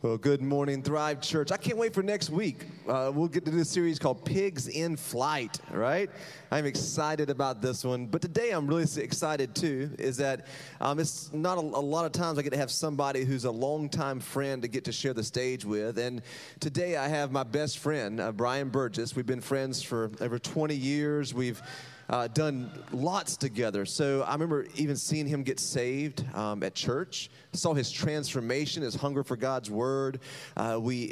Well, good morning, Thrive Church. I can't wait for next week. We'll get to this series called Pigs in Flight, right? I'm excited about this one. But today I'm really excited, too, is that it's not a lot of times I get to have somebody who's a longtime friend to get to share the stage with. And today I have my best friend, Brian Burgess. We've been friends for over 20 years. We've done lots together. So I remember even seeing him get saved at church. Saw his transformation, his hunger for God's word. He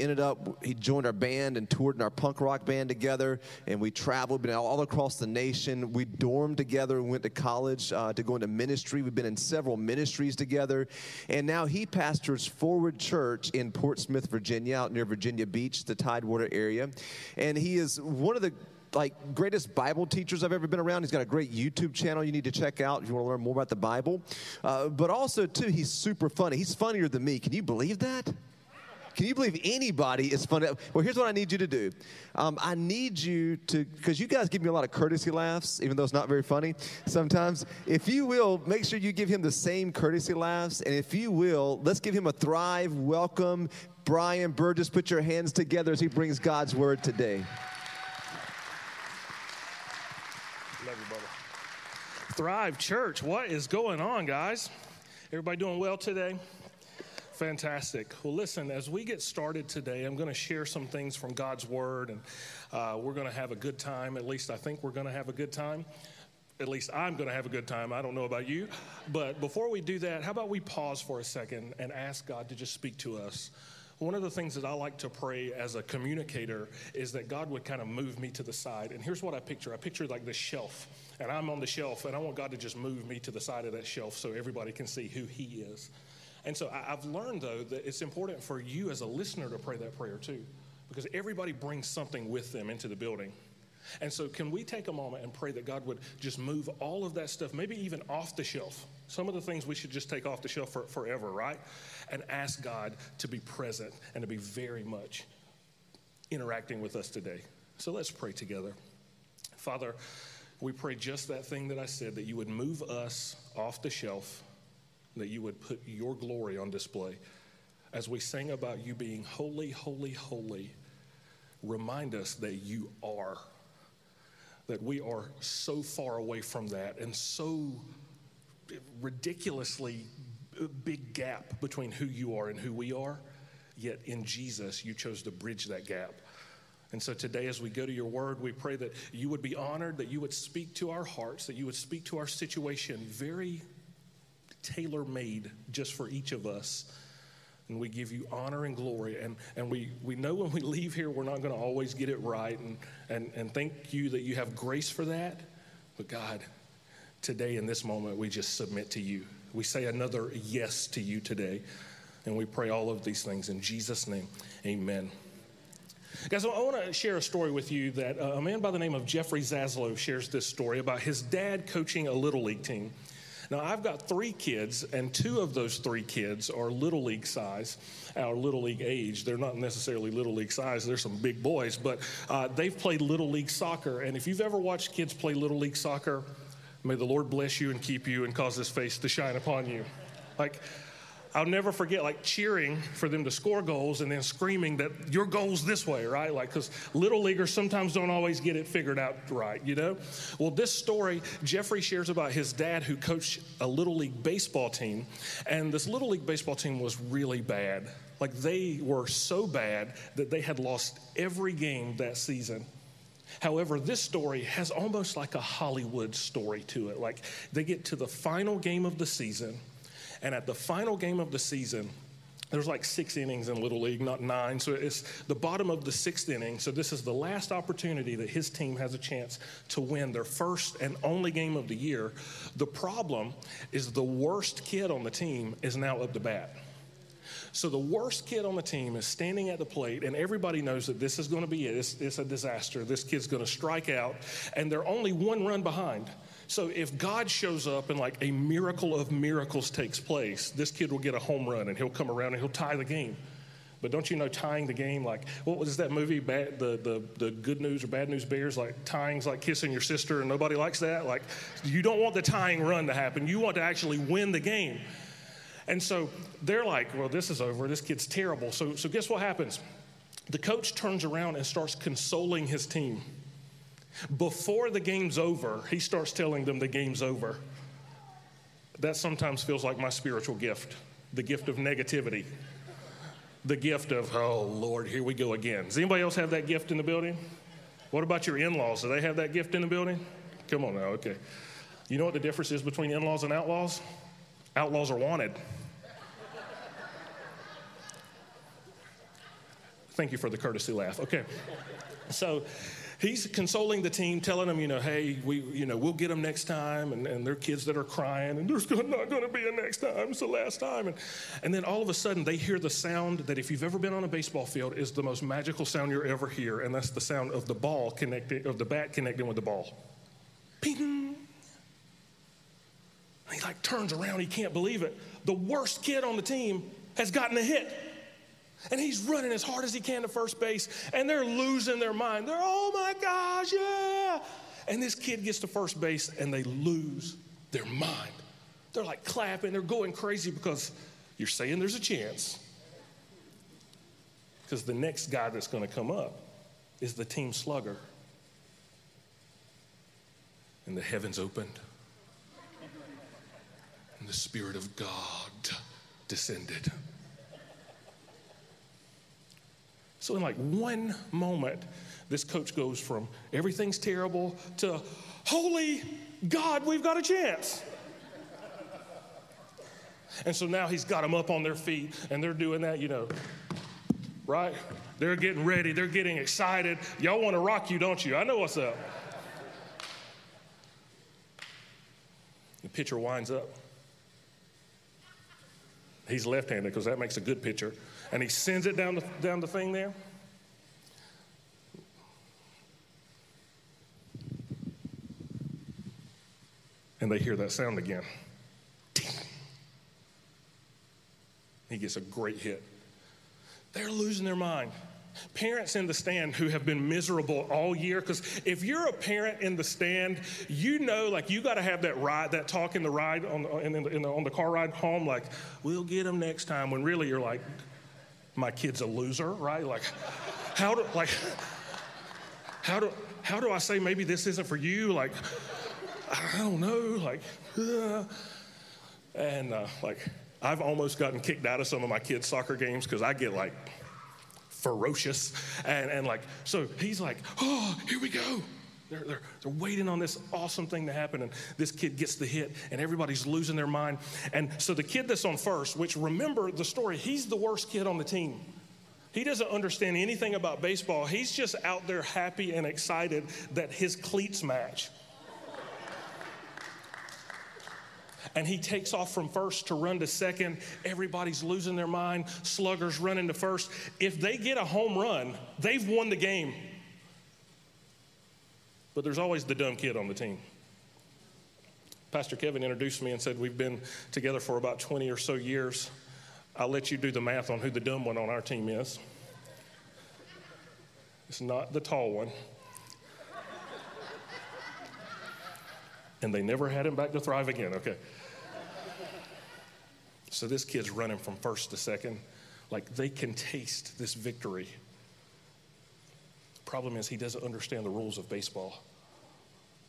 joined our band and toured in our punk rock band together, and we traveled been all across the nation. We dormed together, went to college to go into ministry. We've been in several ministries together, and now he pastors Forward Church in Portsmouth, Virginia, out near Virginia Beach, the Tidewater area, and he is one of the greatest Bible teachers I've ever been around. He's got a great YouTube channel you need to check out if you want to learn more about the Bible. But also, too, he's super funny. He's funnier than me. Can you believe that? Can you believe anybody is funny? Well, here's what I need you to do. I need you to, because you guys give me a lot of courtesy laughs, even though it's not very funny sometimes. If you will, make sure you give him the same courtesy laughs. And if you will, let's give him a Thrive welcome. Brian Burgess, put your hands together as he brings God's word today. Thrive Church, what is going on, guys? Everybody doing well today? Fantastic. Well, listen, as we get started today, I'm going to share some things from God's Word, and we're going to have a good time. At least I think we're going to have a good time. At least I'm going to have a good time. I don't know about you. But before we do that, how about we pause for a second and ask God to just speak to us? One of the things that I like to pray as a communicator is that God would kind of move me to the side. And here's what I picture. I picture like this shelf, and I'm on the shelf, and I want God to just move me to the side of that shelf so everybody can see who he is. And so I've learned, though, that it's important for you as a listener to pray that prayer, too, because everybody brings something with them into the building. And so can we take a moment and pray that God would just move all of that stuff, maybe even off the shelf? Some of the things we should just take off the shelf forever, right? And ask God to be present and to be very much interacting with us today. So let's pray together. Father, we pray just that thing that I said, that you would move us off the shelf, that you would put your glory on display. As we sing about you being holy, holy, holy, remind us that you are, that we are so far away from that and so ridiculously big gap between who you are and who we are, yet in Jesus you chose to bridge that gap. And so today as we go to your word, we pray that you would be honored, that you would speak to our hearts, that you would speak to our situation, very tailor-made just for each of us. And we give you honor and glory. And we know when we leave here, we're not going to always get it right. And thank you that you have grace for that. But God, today in this moment, we just submit to you. We say another yes to you today. And we pray all of these things in Jesus' name. Amen. Guys, I want to share a story with you that a man by the name of Jeffrey Zaslow shares this story about his dad coaching a Little League team. Now, I've got three kids, and two of those three kids are Little League size, or Little League age. They're not necessarily Little League size. They're some big boys, but they've played Little League soccer. And if you've ever watched kids play Little League soccer, may the Lord bless you and keep you and cause his face to shine upon you. Like, I'll never forget, like, cheering for them to score goals and then screaming that your goal's this way, right? Like, because little leaguers sometimes don't always get it figured out right, you know? Well, this story, Jeffrey shares about his dad who coached a Little League baseball team, and this Little League baseball team was really bad. Like, they were so bad that they had lost every game that season. However, this story has almost like a Hollywood story to it. Like, they get to the final game of the season, and at the final game of the season, there's like 6 innings in Little League, not 9. So it's the bottom of the 6th inning. So this is the last opportunity that his team has a chance to win their first and only game of the year. The problem is the worst kid on the team is now up to bat. So the worst kid on the team is standing at the plate, and everybody knows that this is going to be it. It's a disaster. This kid's going to strike out, and they're only 1 run behind. So if God shows up and like a miracle of miracles takes place, this kid will get a home run and he'll come around and he'll tie the game. But don't you know tying the game, like, what was that movie, the Good News or Bad News Bears, like tying's like kissing your sister and nobody likes that? Like, you don't want the tying run to happen. You want to actually win the game. And so they're like, well, this is over. This kid's terrible. So guess what happens? The coach turns around and starts consoling his team. Before the game's over, he starts telling them the game's over. That sometimes feels like my spiritual gift, the gift of negativity, the gift of, oh, Lord, here we go again. Does anybody else have that gift in the building? What about your in-laws? Do they have that gift in the building? Come on now, okay. You know what the difference is between in-laws and outlaws? Outlaws are wanted. Thank you for the courtesy laugh. Okay. So he's consoling the team, telling them, hey, we'll get them next time. And there are kids that are crying, and there's not going to be a next time. It's the last time. And then all of a sudden, they hear the sound that, if you've ever been on a baseball field, is the most magical sound you'll ever hear. And that's the sound of the ball connecting, of the bat connecting with the ball. Ping. And he turns around. He can't believe it. The worst kid on the team has gotten a hit. And he's running as hard as he can to first base, and they're losing their mind. They're, oh, my gosh, yeah. And this kid gets to first base, and they lose their mind. They're, clapping. They're going crazy because you're saying there's a chance. Because the next guy that's going to come up is the team slugger. And the heavens opened, and the Spirit of God descended. So in one moment, this coach goes from everything's terrible to, holy God, we've got a chance. And so now he's got them up on their feet, and they're doing that, right? They're getting ready. They're getting excited. Y'all want to rock you, don't you? I know what's up. The pitcher winds up. He's left-handed because that makes a good pitcher. And he sends it down the thing there. And they hear that sound again. Ding. He gets a great hit. They're losing their mind. Parents in the stand who have been miserable all year, because if you're a parent in the stand, you got to have that ride, that talk in the ride on the car ride home, we'll get them next time. When really you're like, my kid's a loser, right? How do I say maybe this isn't for you? I don't know. I've almost gotten kicked out of some of my kids' soccer games because I get ferocious. So he's oh, here we go. They're waiting on this awesome thing to happen, and this kid gets the hit, and everybody's losing their mind. And so the kid that's on first, which, remember the story, he's the worst kid on the team. He doesn't understand anything about baseball. He's just out there happy and excited that his cleats match. And he takes off from first to run to second. Everybody's losing their mind. Sluggers running to first. If they get a home run, they've won the game. But there's always the dumb kid on the team. Pastor Kevin introduced me and said, we've been together for about 20 or so years. I'll let you do the math on who the dumb one on our team is. It's not the tall one. And they never had him back to Thrive again, okay. So this kid's running from first to second. They can taste this victory. Problem is, he doesn't understand the rules of baseball.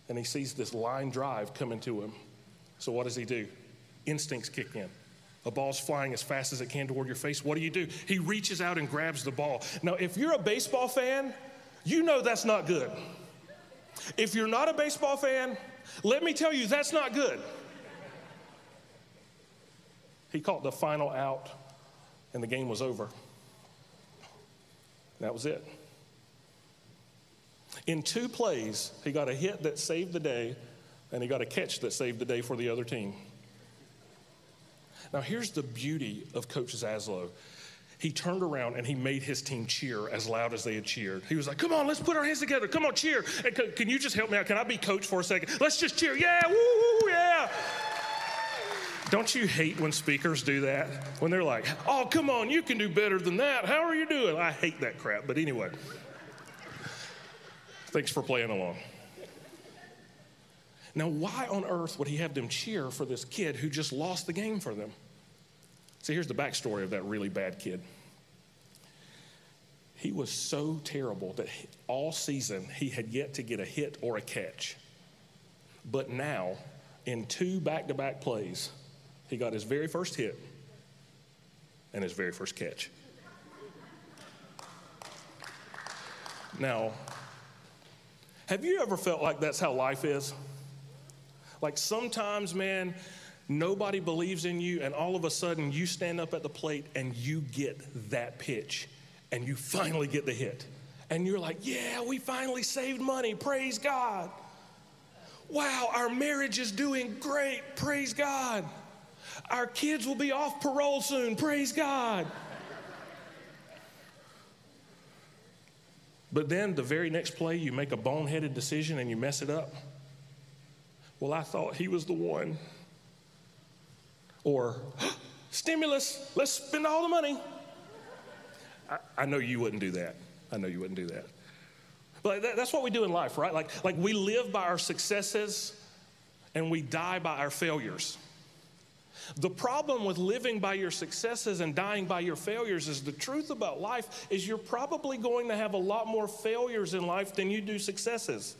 And he sees this line drive coming to him. So what does he do? Instincts kick in. A ball's flying as fast as it can toward your face. What do? He reaches out and grabs the ball. Now, if you're a baseball fan, that's not good. If you're not a baseball fan, let me tell you, that's not good. He caught the final out, and the game was over. That was it. In two plays, he got a hit that saved the day, and he got a catch that saved the day for the other team. Now, here's the beauty of Coach Zaslow. He turned around, and he made his team cheer as loud as they had cheered. He was like, come on, let's put our hands together. Come on, cheer. And can you just help me out? Can I be coach for a second? Let's just cheer. Yeah, woo, yeah. Don't you hate when speakers do that? When they're like, oh, come on, you can do better than that. How are you doing? I hate that crap, but anyway. Thanks for playing along. Now, why on earth would he have them cheer for this kid who just lost the game for them? See, here's the backstory of that really bad kid. He was so terrible that all season he had yet to get a hit or a catch. But now, in 2 back-to-back plays, he got his very first hit and his very first catch. Now, have you ever felt like that's how life is? Like sometimes, man, nobody believes in you, and all of a sudden you stand up at the plate and you get that pitch, and you finally get the hit. And you're like, yeah, we finally saved money, praise God. Wow, our marriage is doing great, praise God. Our kids will be off parole soon, praise God. But then the very next play, you make a boneheaded decision and you mess it up. Well, I thought he was the one. Or, stimulus, let's spend all the money. I know you wouldn't do that. I know you wouldn't do that. But that's what we do in life, right? Like we live by our successes and we die by our failures. The problem with living by your successes and dying by your failures is the truth about life is you're probably going to have a lot more failures in life than you do successes.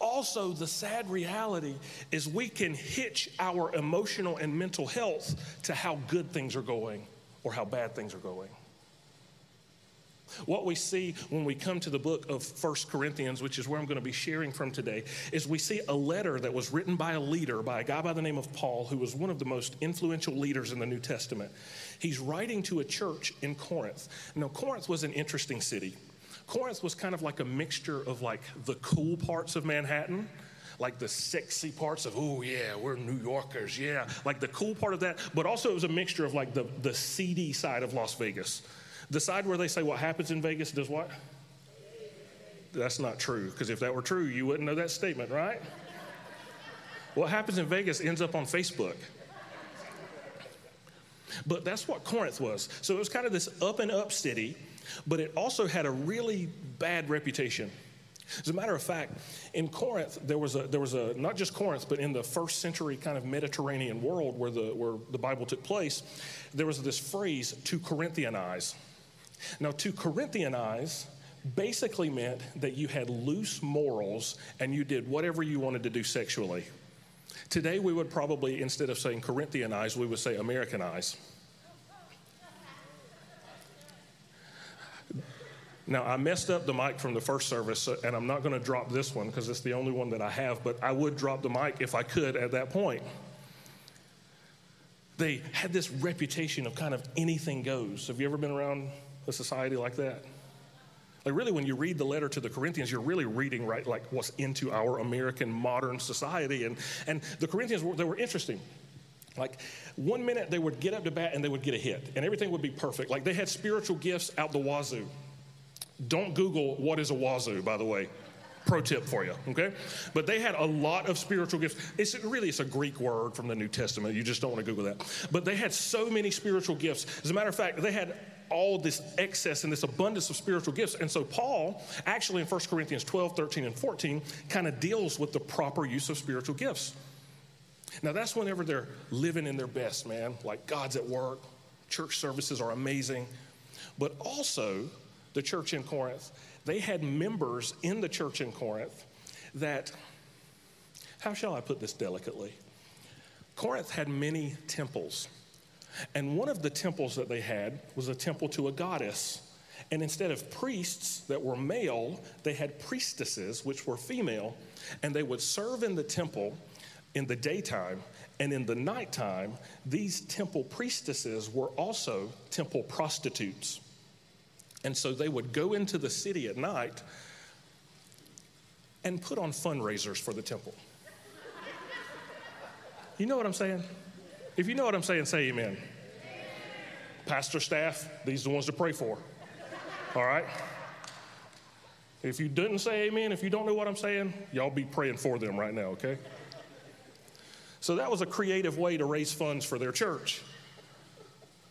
Also, the sad reality is we can hitch our emotional and mental health to how good things are going or how bad things are going. What we see when we come to the book of 1 Corinthians, which is where I'm going to be sharing from today, is we see a letter that was written by a leader, by a guy by the name of Paul, who was one of the most influential leaders in the New Testament. He's writing to a church in Corinth. Now, Corinth was an interesting city. Corinth was kind of like a mixture of like the cool parts of Manhattan, like the sexy parts of, oh yeah, we're New Yorkers, yeah, like the cool part of that, but also it was a mixture of like the seedy side of Las Vegas. The side where they say what happens in Vegas does what? That's not true, because if that were true, you wouldn't know that statement, right? What happens in Vegas ends up on Facebook. But that's what Corinth was. So it was kind of this up and up city, but it also had a really bad reputation. As a matter of fact, in Corinth, there was a not just Corinth, but in the first century kind of Mediterranean world where the Bible took place, there was this phrase, to Corinthianize. Now, to Corinthianize basically meant that you had loose morals and you did whatever you wanted to do sexually. Today, we would probably, instead of saying Corinthianize, we would say Americanize. Now, I messed up the mic from the first service, and I'm not going to drop this one because it's the only one that I have, but I would drop the mic if I could at that point. They had this reputation of kind of anything goes. Have you ever been around a society like that? Like really, when you read the letter to the Corinthians, you're really reading, right, like what's into our American modern society. And the Corinthians, they were interesting. Like, one minute they would get up to bat and they would get a hit, and everything would be perfect. Like, they had spiritual gifts out the wazoo. Don't Google what is a wazoo, by the way. Pro tip for you, okay? But they had a lot of spiritual gifts. It's a Greek word from the New Testament. You just don't want to Google that. But they had so many spiritual gifts. As a matter of fact, they had all this excess and this abundance of spiritual gifts. And so Paul, actually in 1 Corinthians 12, 13, and 14, kind of deals with the proper use of spiritual gifts. Now, that's whenever they're living in their best, man. Like, God's at work. Church services are amazing. But also, the church in Corinth, they had members in the church in Corinth that, how shall I put this delicately? Corinth had many temples. And one of the temples that they had was a temple to a goddess. And instead of priests that were male, they had priestesses, which were female, and they would serve in the temple in the daytime. And in the nighttime, these temple priestesses were also temple prostitutes. And so they would go into the city at night and put on fundraisers for the temple. You know what I'm saying? If you know what I'm saying, say amen. Amen. Pastor staff, these are the ones to pray for. All right? If you didn't say amen, if you don't know what I'm saying, y'all be praying for them right now, okay? So that was a creative way to raise funds for their church.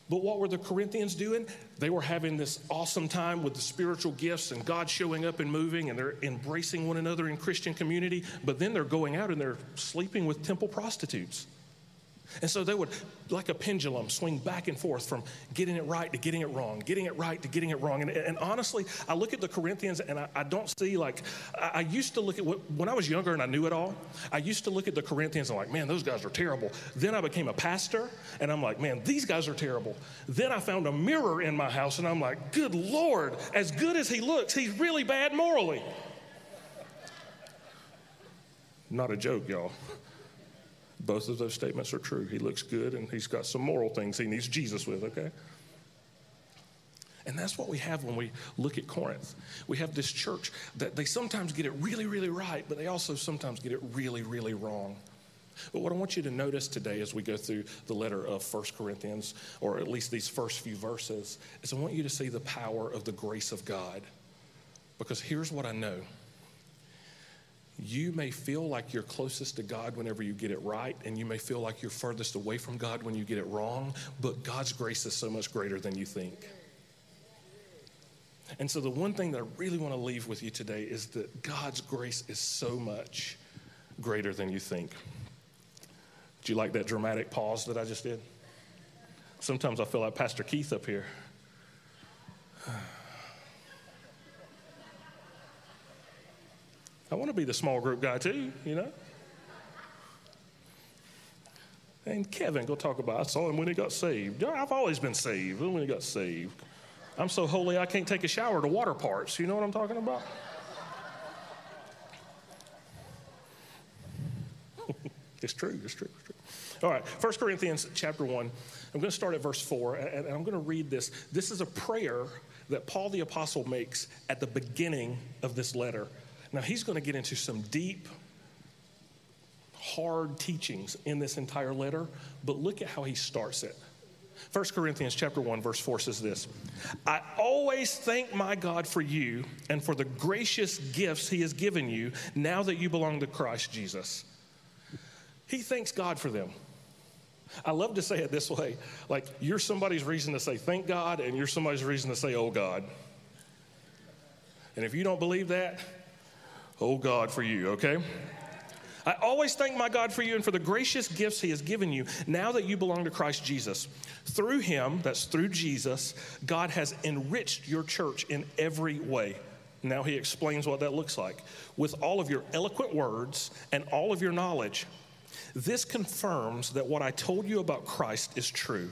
But what were the Corinthians doing? They were having this awesome time with the spiritual gifts and God showing up and moving, and they're embracing one another in Christian community, but then they're going out and they're sleeping with temple prostitutes. And so they would, like a pendulum, swing back and forth from getting it right to getting it wrong, getting it right to getting it wrong. And honestly, I look at the Corinthians and I don't see, like, I used to look at, when I was younger and I knew it all, I used to look at the Corinthians and like, man, those guys are terrible. Then I became a pastor and I'm like, man, these guys are terrible. Then I found a mirror in my house and I'm like, good Lord, as good as he looks, he's really bad morally. Not a joke, y'all. Both of those statements are true. He looks good, and he's got some moral things he needs Jesus with, okay? And that's what we have when we look at Corinth. We have this church that they sometimes get it really, really right, but they also sometimes get it really, really wrong. But what I want you to notice today as we go through the letter of 1 Corinthians, or at least these first few verses, is I want you to see the power of the grace of God. Because here's what I know. You may feel like you're closest to God whenever you get it right, and you may feel like you're furthest away from God when you get it wrong, but God's grace is so much greater than you think. And so the one thing that I really want to leave with you today is that God's grace is so much greater than you think. Do you like that dramatic pause that I just did? Sometimes I feel like Pastor Keith up here. I want to be the small group guy too, you know? And Kevin, go talk about, I saw him when he got saved. I've always been saved when he got saved. I'm so holy I can't take a shower to water parts. You know what I'm talking about? It's true. All right, 1 Corinthians chapter 1. I'm going to start at verse 4, and I'm going to read this. This is a prayer that Paul the Apostle makes at the beginning of this letter. Now, he's going to get into some deep, hard teachings in this entire letter, but look at how he starts it. 1 Corinthians chapter 1, verse 4 says this, I always thank my God for you and for the gracious gifts he has given you now that you belong to Christ Jesus. He thanks God for them. I love to say it this way, like you're somebody's reason to say thank God and you're somebody's reason to say, oh God. And if you don't believe that, oh, God, for you, okay? I always thank my God for you and for the gracious gifts he has given you now that you belong to Christ Jesus. Through him, that's through Jesus, God has enriched your church in every way. Now he explains what that looks like. With all of your eloquent words and all of your knowledge, this confirms that what I told you about Christ is true.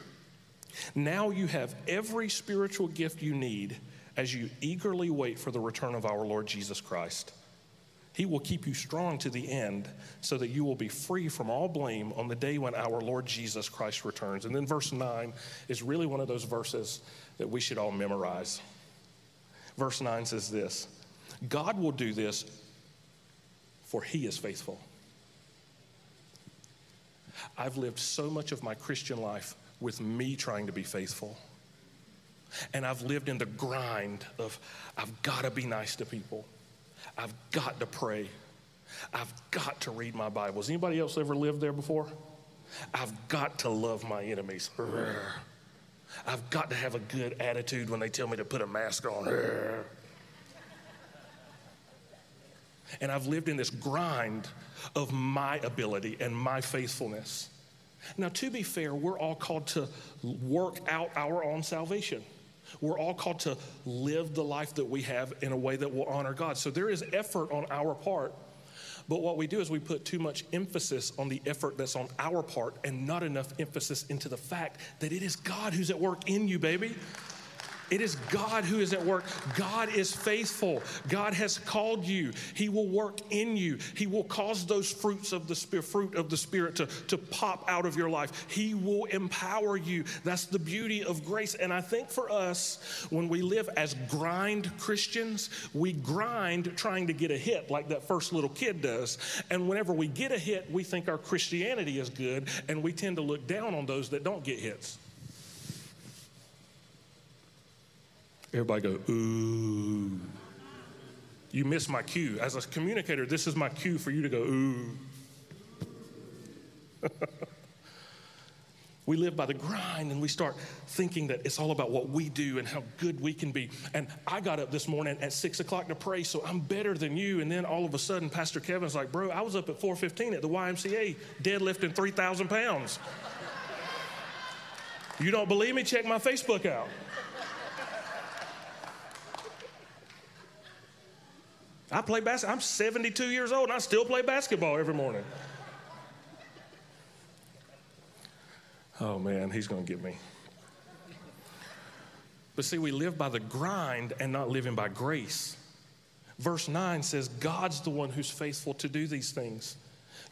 Now you have every spiritual gift you need as you eagerly wait for the return of our Lord Jesus Christ. He will keep you strong to the end so that you will be free from all blame on the day when our Lord Jesus Christ returns. And then verse 9 is really one of those verses that we should all memorize. Verse 9 says this, God will do this for he is faithful. I've lived so much of my Christian life with me trying to be faithful. And I've lived in the grind of I've got to be nice to people. I've got to pray. I've got to read my Bible. Has anybody else ever lived there before? I've got to love my enemies. I've got to have a good attitude when they tell me to put a mask on. And I've lived in this grind of my ability and my faithfulness. Now, to be fair, we're all called to work out our own salvation. We're all called to live the life that we have in a way that will honor God. So there is effort on our part, but what we do is we put too much emphasis on the effort that's on our part and not enough emphasis into the fact that it is God who's at work in you, baby. It is God who is at work. God is faithful. God has called you. He will work in you. He will cause those fruit of the Spirit to pop out of your life. He will empower you. That's the beauty of grace. And I think for us, when we live as grind Christians, we grind trying to get a hit like that first little kid does. And whenever we get a hit, we think our Christianity is good, and we tend to look down on those that don't get hits. Everybody go, ooh. You missed my cue. As a communicator, this is my cue for you to go, ooh. We live by the grind, and we start thinking that it's all about what we do and how good we can be. And I got up this morning at 6 o'clock to pray, so I'm better than you. And then all of a sudden, Pastor Kevin's like, bro, I was up at 4:15 at the YMCA deadlifting 3,000 pounds. You don't believe me? Check my Facebook out. I play basketball. I'm 72 years old, and I still play basketball every morning. Oh, man, he's going to get me. But see, we live by the grind and not living by grace. Verse 9 says God's the one who's faithful to do these things.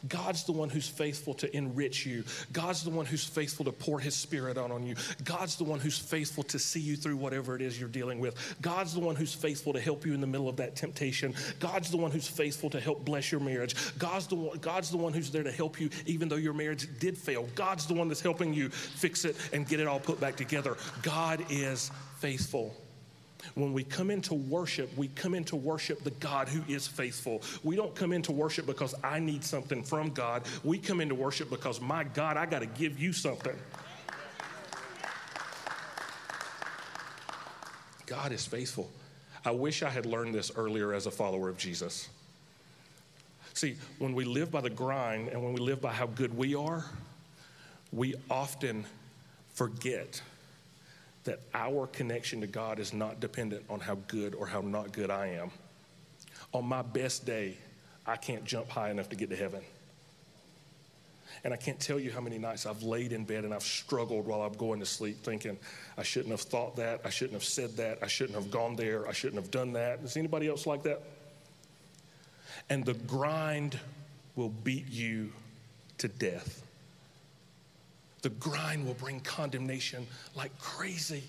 God's the one who's faithful to enrich you. God's the one who's faithful to pour his spirit out on you. God's the one who's faithful to see you through whatever it is you're dealing with. God's the one who's faithful to help you in the middle of that temptation. God's the one who's faithful to help bless your marriage. God's the one who's there to help you even though your marriage did fail. God's the one that's helping you fix it and get it all put back together. God is faithful. When we come into worship, we come into worship the God who is faithful. We don't come into worship because I need something from God. We come into worship because, my God, I got to give you something. God is faithful. I wish I had learned this earlier as a follower of Jesus. See, when we live by the grind and when we live by how good we are, we often forget that our connection to God is not dependent on how good or how not good I am. On my best day, I can't jump high enough to get to heaven. And I can't tell you how many nights I've laid in bed and I've struggled while I'm going to sleep thinking, I shouldn't have thought that, I shouldn't have said that, I shouldn't have gone there, I shouldn't have done that. Is anybody else like that? And the grind will beat you to death. The grind will bring condemnation like crazy.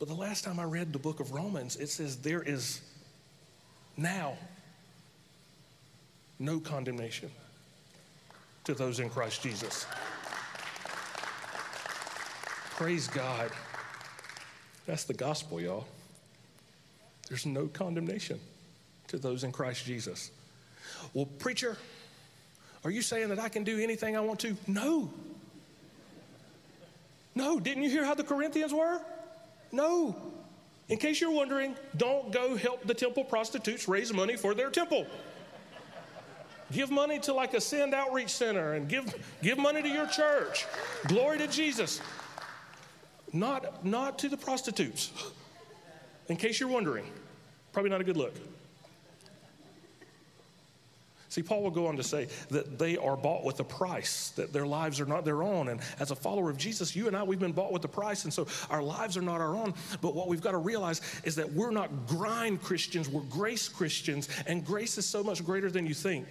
But the last time I read the book of Romans, it says there is now no condemnation to those in Christ Jesus. Praise God. That's the gospel, y'all. There's no condemnation to those in Christ Jesus. Well, preacher, are you saying that I can do anything I want to? No. No, didn't you hear how the Corinthians were? No. In case you're wondering, don't go help the temple prostitutes raise money for their temple. Give money to like a Send Outreach Center and give money to your church. Glory to Jesus. Not to the prostitutes. In case you're wondering, probably not a good look. See, Paul will go on to say that they are bought with a price, that their lives are not their own. And as a follower of Jesus, you and I, we've been bought with a price. And so our lives are not our own. But what we've got to realize is that we're not grind Christians, we're grace Christians. And grace is so much greater than you think.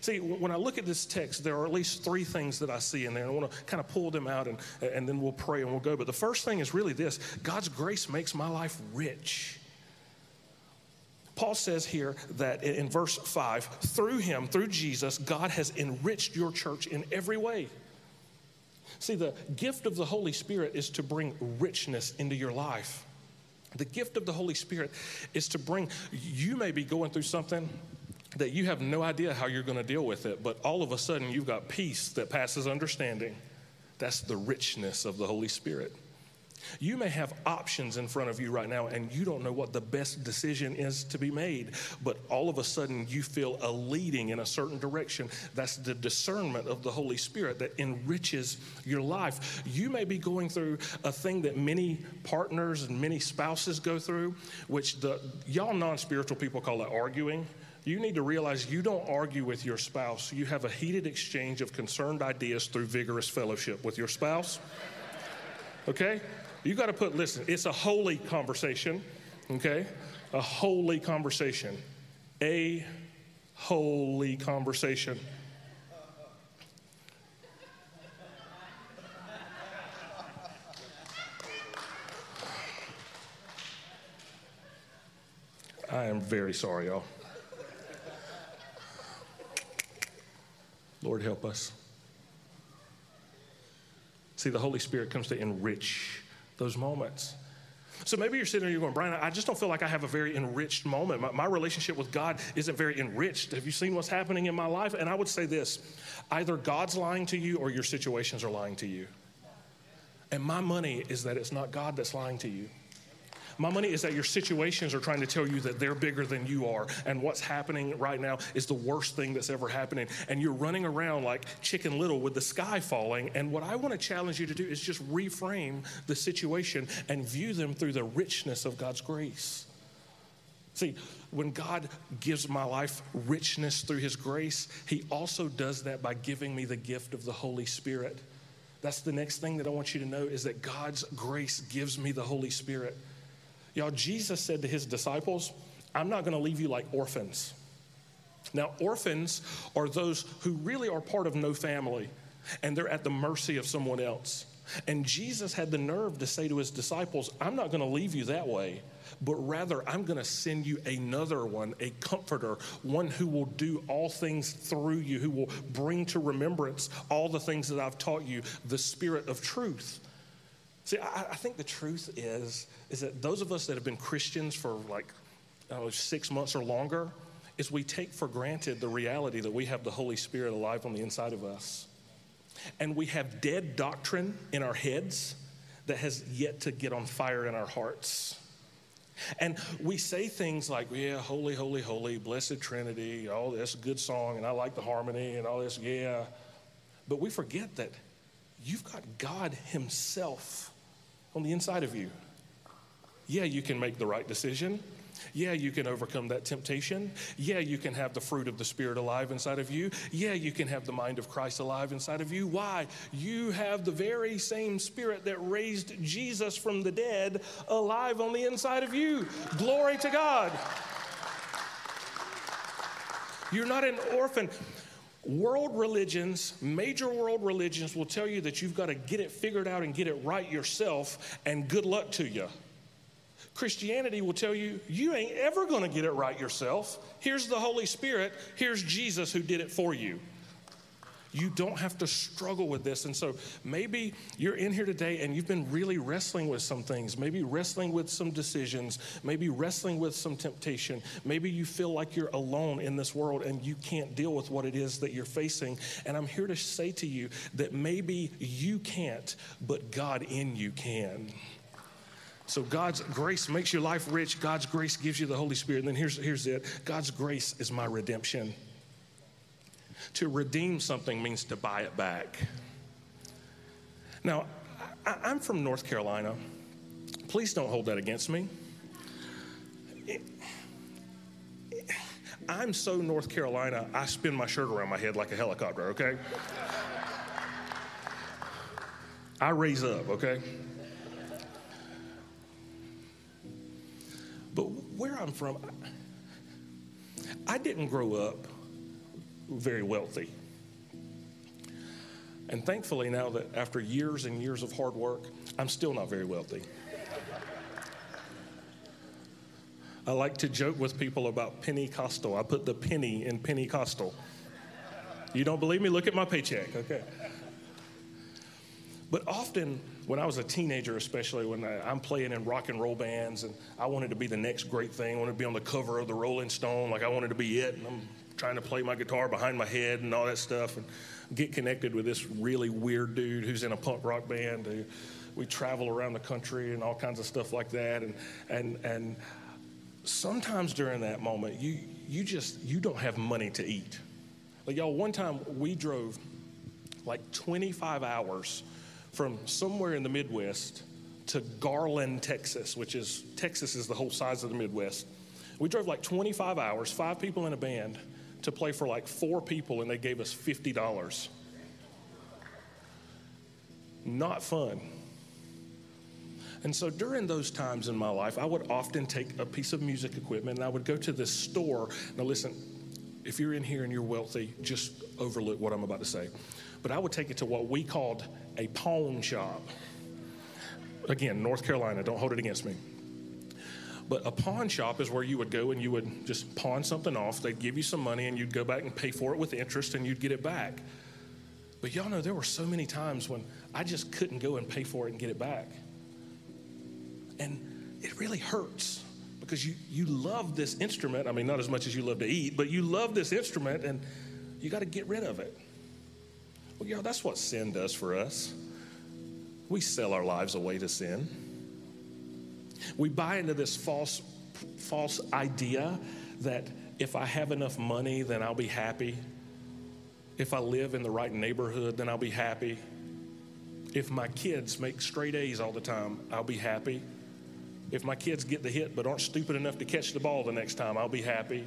See, when I look at this text, there are at least three things that I see in there. And I want to kind of pull them out and then we'll pray and we'll go. But the first thing is really this: God's grace makes my life rich. Paul says here that in verse 5, through him, through Jesus, God has enriched your church in every way. See, the gift of the Holy Spirit is to bring richness into your life. The gift of the Holy Spirit is to bring, you may be going through something that you have no idea how you're going to deal with it, but all of a sudden you've got peace that passes understanding. That's the richness of the Holy Spirit. You may have options in front of you right now, and you don't know what the best decision is to be made, but all of a sudden you feel a leading in a certain direction. That's the discernment of the Holy Spirit that enriches your life. You may be going through a thing that many partners and many spouses go through, which y'all non-spiritual people call it arguing. You need to realize you don't argue with your spouse. You have a heated exchange of concerned ideas through vigorous fellowship with your spouse. Okay? You got to listen, it's a holy conversation, okay? A holy conversation. A holy conversation. I am very sorry, y'all. Lord, help us. See, the Holy Spirit comes to enrich those moments. So maybe you're sitting there, you're going, Brian, I just don't feel like I have a very enriched moment. My relationship with God isn't very enriched. Have you seen what's happening in my life? And I would say this: either God's lying to you or your situations are lying to you. And my money is that it's not God that's lying to you. My money is that your situations are trying to tell you that they're bigger than you are, and what's happening right now is the worst thing that's ever happening, and you're running around like Chicken Little with the sky falling. And what I want to challenge you to do is just reframe the situation and view them through the richness of God's grace. See, when God gives my life richness through his grace, he also does that by giving me the gift of the Holy Spirit. That's the next thing that I want you to know, is that God's grace gives me the Holy Spirit. Y'all, Jesus said to his disciples, I'm not going to leave you like orphans. Now, orphans are those who really are part of no family, and they're at the mercy of someone else. And Jesus had the nerve to say to his disciples, I'm not going to leave you that way, but rather I'm going to send you another one, a comforter, one who will do all things through you, who will bring to remembrance all the things that I've taught you, the Spirit of truth. See, I think the truth is that those of us that have been Christians for 6 months or longer, is we take for granted the reality that we have the Holy Spirit alive on the inside of us. And we have dead doctrine in our heads that has yet to get on fire in our hearts. And we say things like, yeah, holy, holy, holy, blessed Trinity, all this good song, and I like the harmony and all this, yeah. But we forget that you've got God himself on the inside of you. Yeah, you can make the right decision. Yeah, you can overcome that temptation. Yeah, you can have the fruit of the Spirit alive inside of you. Yeah, you can have the mind of Christ alive inside of you. Why? You have the very same Spirit that raised Jesus from the dead alive on the inside of you. Glory to God. You're not an orphan. World religions, major world religions, will tell you that you've got to get it figured out and get it right yourself, and good luck to you. Christianity will tell you, you ain't ever going to get it right yourself. Here's the Holy Spirit. Here's Jesus who did it for you. You don't have to struggle with this. And so maybe you're in here today and you've been really wrestling with some things, maybe wrestling with some decisions, maybe wrestling with some temptation. Maybe you feel like you're alone in this world and you can't deal with what it is that you're facing. And I'm here to say to you that maybe you can't, but God in you can. So God's grace makes your life rich. God's grace gives you the Holy Spirit. And then here's it. God's grace is my redemption. To redeem something means to buy it back. Now, I'm from North Carolina. Please don't hold that against me. I'm so North Carolina, I spin my shirt around my head like a helicopter, okay? I raise up, okay? But where I'm from, I didn't grow up very wealthy. And thankfully now that after years and years of hard work, I'm still not very wealthy. I like to joke with people about Pentecostal. I put the penny in Pentecostal. You don't believe me? Look at my paycheck, okay? But often when I was a teenager, especially when I'm playing in rock and roll bands and I wanted to be the next great thing, I wanted to be on the cover of the Rolling Stone, like I wanted to be it, and I'm trying to play my guitar behind my head and all that stuff, and get connected with this really weird dude who's in a punk rock band. We travel around the country and all kinds of stuff like that. And sometimes during that moment, you don't have money to eat. Like y'all, one time we drove like 25 hours from somewhere in the Midwest to Garland, Texas, which is, Texas is the whole size of the Midwest. We drove like 25 hours, 5 people in a band, to play for like 4 people, and they gave us $50. Not fun. And so during those times in my life, I would often take a piece of music equipment and I would go to this store. Now listen, if you're in here and you're wealthy, just overlook what I'm about to say. But I would take it to what we called a pawn shop. Again, North Carolina, don't hold it against me. But a pawn shop is where you would go and you would just pawn something off. They'd give you some money and you'd go back and pay for it with interest and you'd get it back. But y'all know there were so many times when I just couldn't go and pay for it and get it back. And it really hurts because you love this instrument. I mean, not as much as you love to eat, but you love this instrument and you got to get rid of it. Well, y'all, that's what sin does for us. We sell our lives away to sin. We buy into this false idea that if I have enough money, then I'll be happy. If I live in the right neighborhood, then I'll be happy. If my kids make straight A's all the time, I'll be happy. If my kids get the hit but aren't stupid enough to catch the ball the next time, I'll be happy.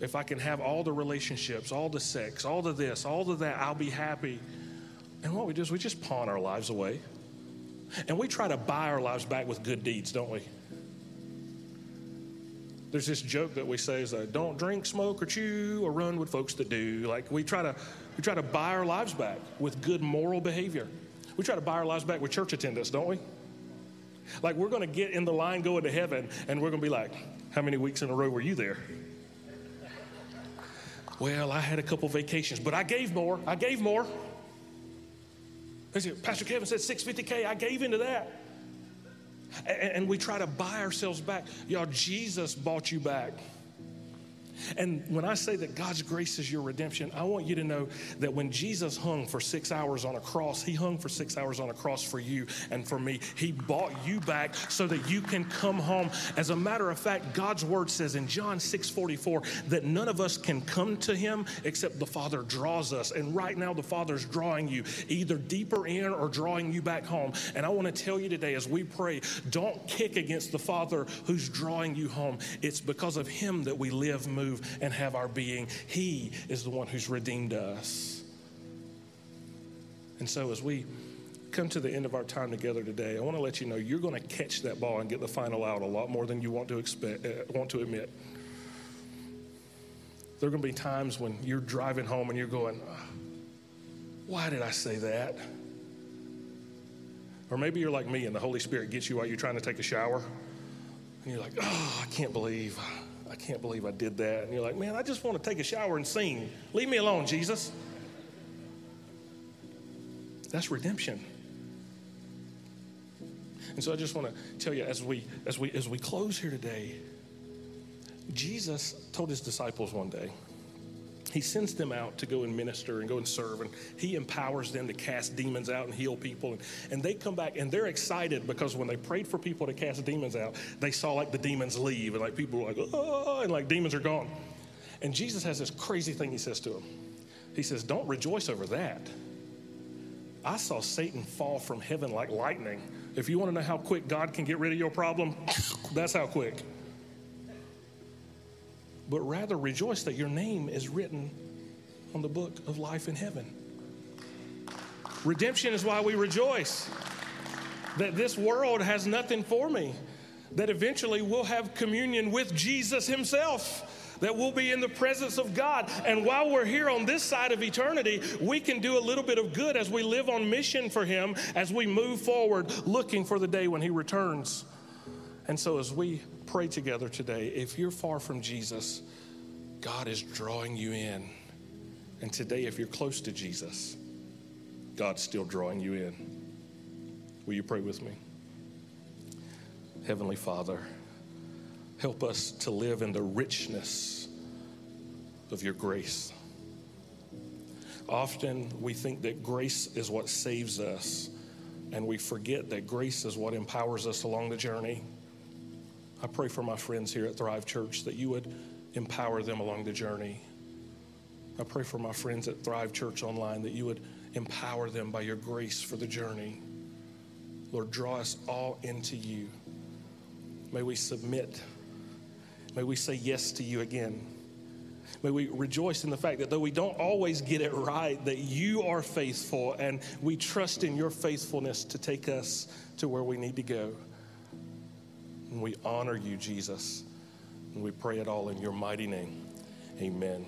If I can have all the relationships, all the sex, all the this, all the that, I'll be happy. And what we do is we just pawn our lives away. And we try to buy our lives back with good deeds, don't we? There's this joke that we say is, don't drink, smoke, or chew, or run with folks that do. Like, we try to buy our lives back with good moral behavior. We try to buy our lives back with church attendance, don't we? Like, we're going to get in the line going to heaven, and we're going to be like, how many weeks in a row were you there? Well, I had a couple vacations, but I gave more. I gave more. They say, Pastor Kevin said $650K. I gave into that. And we try to buy ourselves back. Y'all, Jesus bought you back. And when I say that God's grace is your redemption, I want you to know that when Jesus hung for 6 hours on a cross, he hung for 6 hours on a cross for you and for me. He bought you back so that you can come home. As a matter of fact, God's word says in John 6:44 that none of us can come to him except the Father draws us. And right now the Father's drawing you either deeper in or drawing you back home. And I want to tell you today as we pray, don't kick against the Father who's drawing you home. It's because of him that we live, move, and have our being. He is the one who's redeemed us. And so as we come to the end of our time together today, I want to let you know you're going to catch that ball and get the final out a lot more than you want to admit. There are going to be times when you're driving home and you're going, why did I say that? Or maybe you're like me and the Holy Spirit gets you while you're trying to take a shower. And you're like, I can't believe I did that. And you're like, man, I just want to take a shower and sing. Leave me alone, Jesus. That's redemption. And so I just want to tell you as we close here today, Jesus told his disciples one day, he sends them out to go and minister and go and serve, and he empowers them to cast demons out and heal people. And they come back and they're excited because when they prayed for people to cast demons out, they saw like the demons leave and like people were like, oh, and like demons are gone. And Jesus has this crazy thing he says to them. He says, don't rejoice over that. I saw Satan fall from heaven like lightning. If you want to know how quick God can get rid of your problem, that's how quick. But rather rejoice that your name is written on the book of life in heaven. Redemption is why we rejoice. That this world has nothing for me. That eventually we'll have communion with Jesus himself. That we'll be in the presence of God. And while we're here on this side of eternity, we can do a little bit of good as we live on mission for him, as we move forward looking for the day when he returns. And so as we pray together today, if you're far from Jesus, God is drawing you in. And today, if you're close to Jesus, God's still drawing you in. Will you pray with me? Heavenly Father, help us to live in the richness of your grace. Often we think that grace is what saves us, and we forget that grace is what empowers us along the journey. I pray for my friends here at Thrive Church that you would empower them along the journey. I pray for my friends at Thrive Church Online that you would empower them by your grace for the journey. Lord, draw us all into you. May we submit. May we say yes to you again. May we rejoice in the fact that though we don't always get it right, that you are faithful, and we trust in your faithfulness to take us to where we need to go. And we honor you, Jesus, and we pray it all in your mighty name. Amen.